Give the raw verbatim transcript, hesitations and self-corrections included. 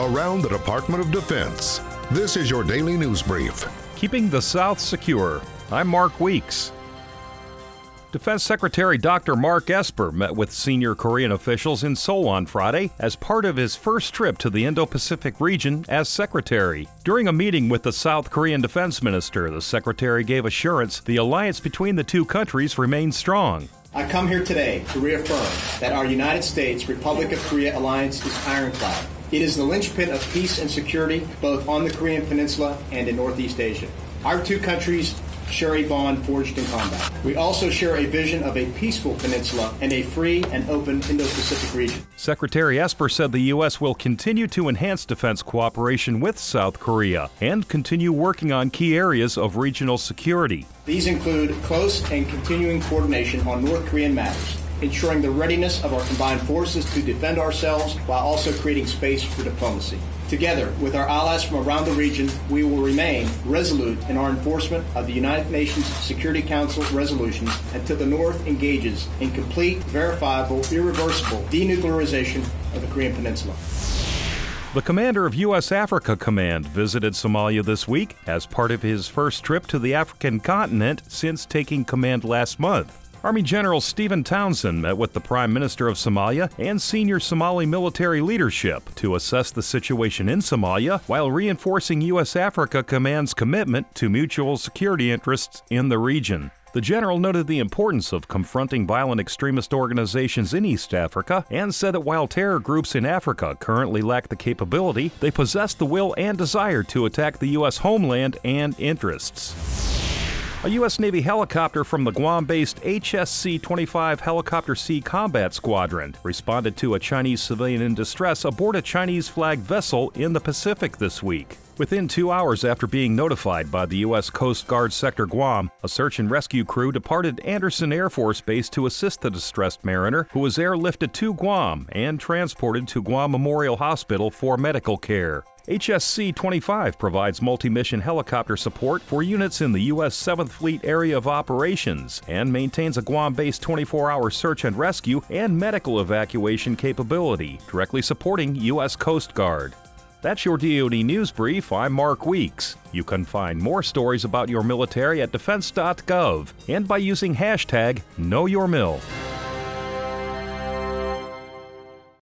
around the Department of Defense. This is your daily news brief. Keeping the South secure. I'm Mark Weeks. Defense Secretary Doctor Mark Esper met with senior Korean officials in Seoul on Friday as part of his first trip to the Indo-Pacific region as secretary. During a meeting with the South Korean defense minister, the secretary gave assurance the alliance between the two countries remains strong. I come here today to reaffirm that our United States-Republic of Korea alliance is ironclad. It is the linchpin of peace and security both on the Korean Peninsula and in Northeast Asia. Our two countries share a bond forged in combat. We also share a vision of a peaceful peninsula and a free and open Indo-Pacific region. Secretary Esper said the U S will continue to enhance defense cooperation with South Korea and continue working on key areas of regional security. These include close and continuing coordination on North Korean matters, ensuring the readiness of our combined forces to defend ourselves while also creating space for diplomacy. Together with our allies from around the region, we will remain resolute in our enforcement of the United Nations Security Council resolutions until the North engages in complete, verifiable, irreversible denuclearization of the Korean Peninsula. The commander of U S Africa Command visited Somalia this week as part of his first trip to the African continent since taking command last month. Army General Stephen Townsend met with the Prime Minister of Somalia and senior Somali military leadership to assess the situation in Somalia while reinforcing U S Africa Command's commitment to mutual security interests in the region. The general noted the importance of confronting violent extremist organizations in East Africa and said that while terror groups in Africa currently lack the capability, they possess the will and desire to attack the U S homeland and interests. A U S Navy helicopter from the Guam-based H S C twenty-five Helicopter Sea Combat Squadron responded to a Chinese civilian in distress aboard a Chinese-flagged vessel in the Pacific this week. Within two hours after being notified by the U S Coast Guard Sector Guam, a search and rescue crew departed Anderson Air Force Base to assist the distressed mariner, who was airlifted to Guam and transported to Guam Memorial Hospital for medical care. H S C twenty-five provides multi-mission helicopter support for units in the U S seventh Fleet Area of Operations and maintains a Guam-based twenty-four hour search and rescue and medical evacuation capability, directly supporting U S Coast Guard. That's your D O D News Brief. I'm Mark Weeks. You can find more stories about your military at defense dot gov and by using hashtag Know Your Mill.